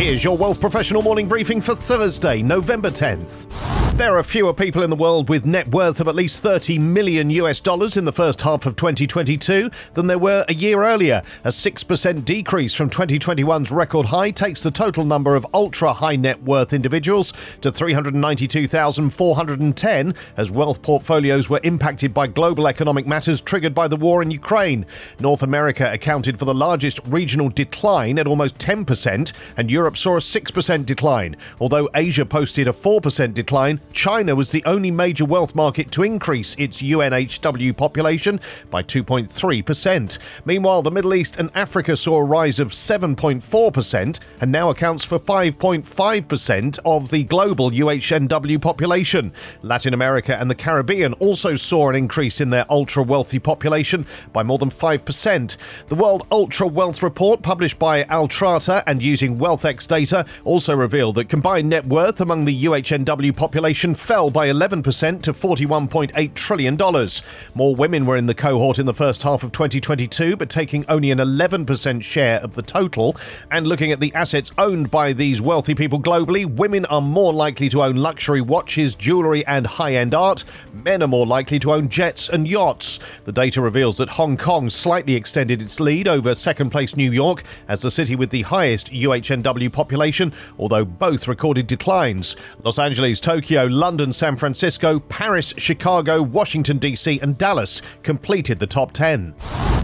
Here's your Wealth Professional morning briefing for Thursday, November 10th. There are fewer people in the world with net worth of at least $30 million in the first half of 2022 than there were a year earlier. A 6% decrease from 2021's record high takes the total number of ultra-high net worth individuals to 392,410 as wealth portfolios were impacted by global economic matters triggered by the war in Ukraine. North America accounted for the largest regional decline at almost 10%, and Europe saw a 6% decline. Although Asia posted a 4% decline, China was the only major wealth market to increase its UHNW population by 2.3%. Meanwhile, the Middle East and Africa saw a rise of 7.4% and now accounts for 5.5% of the global UHNW population. Latin America and the Caribbean also saw an increase in their ultra-wealthy population by more than 5%. The World Ultra Wealth Report, published by Altrata and using WealthX data, also revealed that combined net worth among the UHNW population fell by 11% to $41.8 trillion. More women were in the cohort in the first half of 2022, but taking only an 11% share of the total. And looking at the assets owned by these wealthy people globally, women are more likely to own luxury watches, jewellery and high-end art. Men are more likely to own jets and yachts. The data reveals that Hong Kong slightly extended its lead over second-place New York as the city with the highest UHNW population, although both recorded declines. Los Angeles, Tokyo, London, San Francisco, Paris, Chicago, Washington DC and Dallas completed the top 10.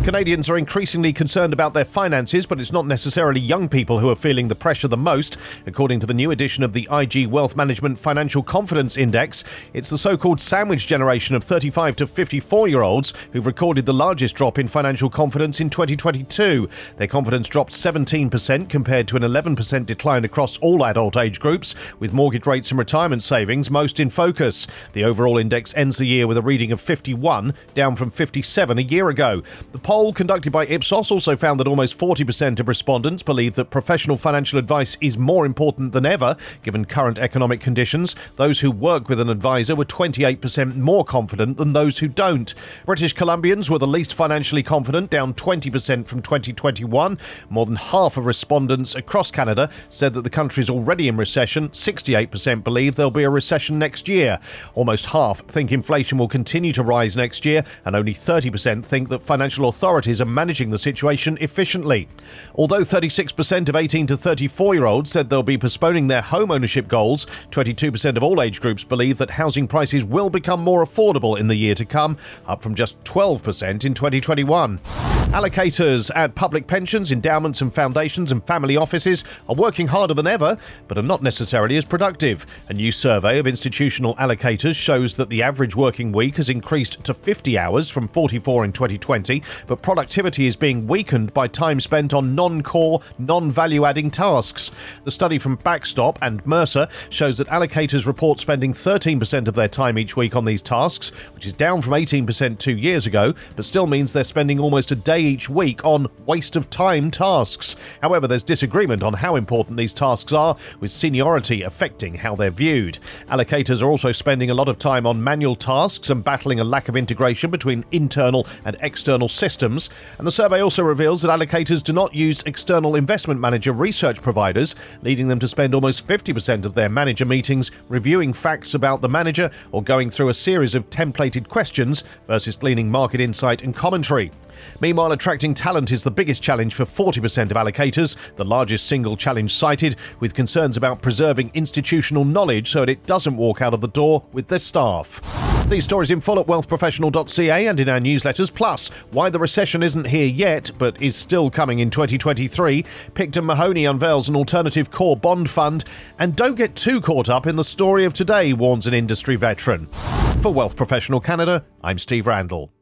Canadians are increasingly concerned about their finances, but it's not necessarily young people who are feeling the pressure the most. According to the new edition of the IG Wealth Management Financial Confidence Index, it's the so-called sandwich generation of 35 to 54-year-olds who've recorded the largest drop in financial confidence in 2022. Their confidence dropped 17% compared to an 11% decline across all adult age groups, with mortgage rates and retirement savings most in focus. The overall index ends the year with a reading of 51, down from 57 a year ago. The poll conducted by Ipsos also found that almost 40% of respondents believe that professional financial advice is more important than ever, given current economic conditions. Those who work with an advisor were 28% more confident than those who don't. British Columbians were the least financially confident, down 20% from 2021. More than half of respondents across Canada said that the country is already in recession. 68% believe there'll be a recession next year. Almost half think inflation will continue to rise next year, and only 30% think that financial authorities are managing the situation efficiently. Although 36% of 18 to 34-year-olds said they'll be postponing their home ownership goals, 22% of all age groups believe that housing prices will become more affordable in the year to come, up from just 12% in 2021. Allocators at public pensions, endowments and foundations and family offices are working harder than ever, but are not necessarily as productive. A new survey of institutional allocators shows that the average working week has increased to 50 hours from 44 in 2020, but productivity is being weakened by time spent on non-core, non-value-adding tasks. The study from Backstop and Mercer shows that allocators report spending 13% of their time each week on these tasks, which is down from 18% 2 years ago, but still means they're spending almost a day each week on waste-of-time tasks. However, there's disagreement on how important these tasks are, with seniority affecting how they're viewed. Allocators are also spending a lot of time on manual tasks and battling a lack of integration between internal and external systems. And the survey also reveals that allocators do not use external investment manager research providers, leading them to spend almost 50% of their manager meetings reviewing facts about the manager or going through a series of templated questions versus gleaning market insight and commentary. Meanwhile, attracting talent is the biggest challenge for 40% of allocators, the largest single challenge cited, with concerns about preserving institutional knowledge so that it doesn't walk out of the door with their staff. These stories in full at WealthProfessional.ca and in our newsletters, plus why the recession isn't here yet but is still coming in 2023, Picton Mahoney unveils an alternative core bond fund, and don't get too caught up in the story of today, warns an industry veteran. For Wealth Professional Canada, I'm Steve Randall.